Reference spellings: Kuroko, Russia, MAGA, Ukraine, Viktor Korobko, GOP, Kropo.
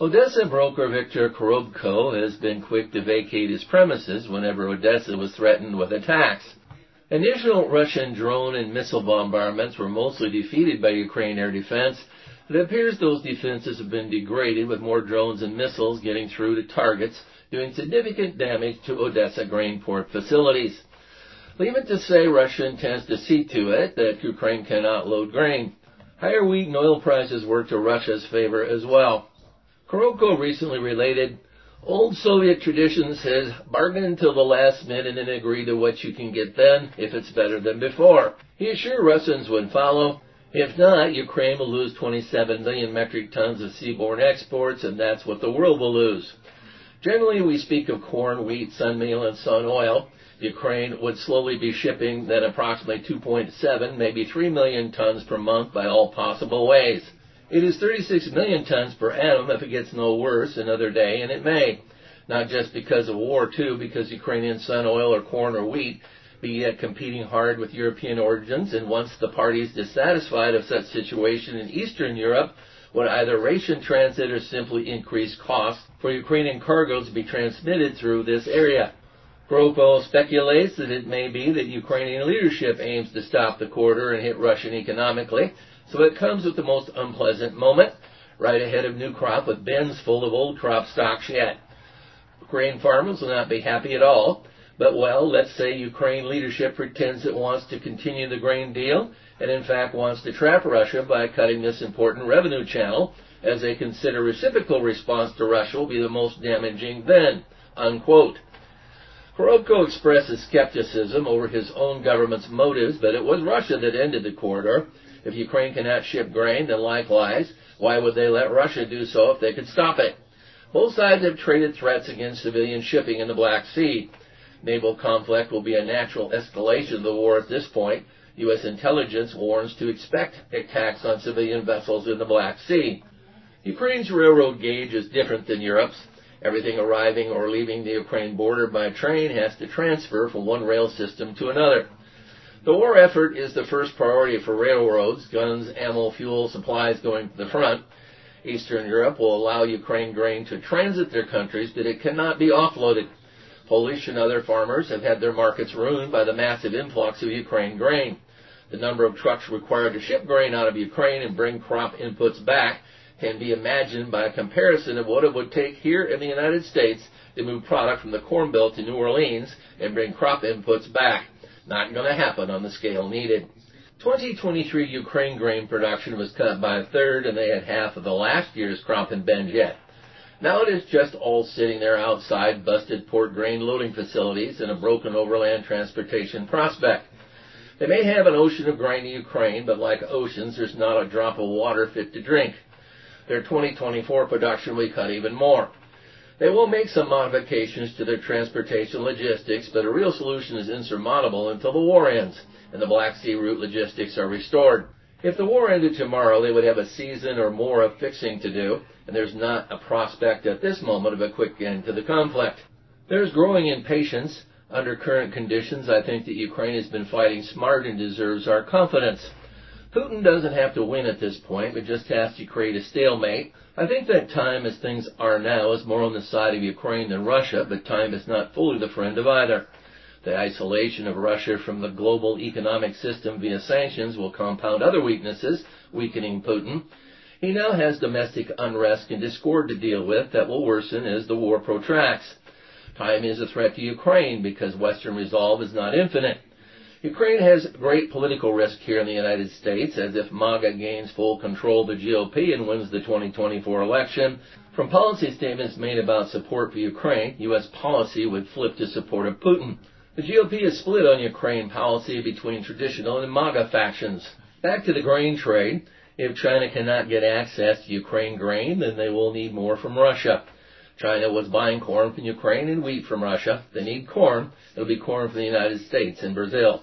Odessa broker Viktor Korobko has been quick to vacate his premises whenever Odessa was threatened with attacks. Initial Russian drone and missile bombardments were mostly defeated by Ukraine air defense. It appears those defenses have been degraded, with more drones and missiles getting through to targets, doing significant damage to Odessa grain port facilities. Leave it to say Russia intends to see to it that Ukraine cannot load grain. Higher wheat and oil prices work to Russia's favor as well. Kuroko recently related, old Soviet tradition says, bargain until the last minute and agree to what you can get then, if it's better than before. He is sure Russians would follow. If not, Ukraine will lose 27 million metric tons of seaborne exports, and that's what the world will lose. Generally, we speak of corn, wheat, sunmeal, and sun oil. Ukraine would slowly be shipping then approximately 2.7, maybe 3 million tons per month by all possible ways. It is 36 million tons per annum if it gets no worse another day, and it may. Not just because of war, too, because Ukrainian sun oil or corn or wheat be competing hard with European origins, and once the parties dissatisfied of such situation in Eastern Europe would either ration transit or simply increase costs for Ukrainian cargoes to be transmitted through this area. Kropo speculates that it may be that Ukrainian leadership aims to stop the corridor and hit Russian economically. So it comes with the most unpleasant moment, right ahead of new crop with bins full of old crop stocks yet. Grain farmers will not be happy at all, but well, let's say Ukraine leadership pretends it wants to continue the grain deal and in fact wants to trap Russia by cutting this important revenue channel, as they consider reciprocal response to Russia will be the most damaging then, unquote. Kuroko expresses skepticism over his own government's motives, but it was Russia that ended the corridor. If Ukraine cannot ship grain, then likewise, why would they let Russia do so if they could stop it? Both sides have traded threats against civilian shipping in the Black Sea. Naval conflict will be a natural escalation of the war at this point. U.S. intelligence warns to expect attacks on civilian vessels in the Black Sea. Ukraine's railroad gauge is different than Europe's. Everything arriving or leaving the Ukraine border by train has to transfer from one rail system to another. The war effort is the first priority for railroads, guns, ammo, fuel, supplies going to the front. Eastern Europe will allow Ukraine grain to transit their countries, but it cannot be offloaded. Polish and other farmers have had their markets ruined by the massive influx of Ukraine grain. The number of trucks required to ship grain out of Ukraine and bring crop inputs back can be imagined by a comparison of what it would take here in the United States to move product from the Corn Belt to New Orleans and bring crop inputs back. Not going to happen on the scale needed. 2023 Ukraine grain production was cut by a third, and they had half of the last year's crop in bend yet. Now it is just all sitting there outside busted port grain loading facilities and a broken overland transportation prospect. They may have an ocean of grain in Ukraine, but like oceans, there's not a drop of water fit to drink. Their 2024 production will be cut even more. They will make some modifications to their transportation logistics, but a real solution is insurmountable until the war ends and the Black Sea route logistics are restored. If the war ended tomorrow, they would have a season or more of fixing to do, and there's not a prospect at this moment of a quick end to the conflict. There's growing impatience. Under current conditions, I think that Ukraine has been fighting smart and deserves our confidence. Putin doesn't have to win at this point, but just has to create a stalemate. I think that time, as things are now, is more on the side of Ukraine than Russia, but time is not fully the friend of either. The isolation of Russia from the global economic system via sanctions will compound other weaknesses, weakening Putin. He now has domestic unrest and discord to deal with that will worsen as the war protracts. Time is a threat to Ukraine because Western resolve is not infinite. Ukraine has great political risk here in the United States, as if MAGA gains full control of the GOP and wins the 2024 election. From policy statements made about support for Ukraine, U.S. policy would flip to support of Putin. The GOP is split on Ukraine policy between traditional and MAGA factions. Back to the grain trade. If China cannot get access to Ukraine grain, then they will need more from Russia. China was buying corn from Ukraine and wheat from Russia. They need corn. It'll be corn from the United States and Brazil.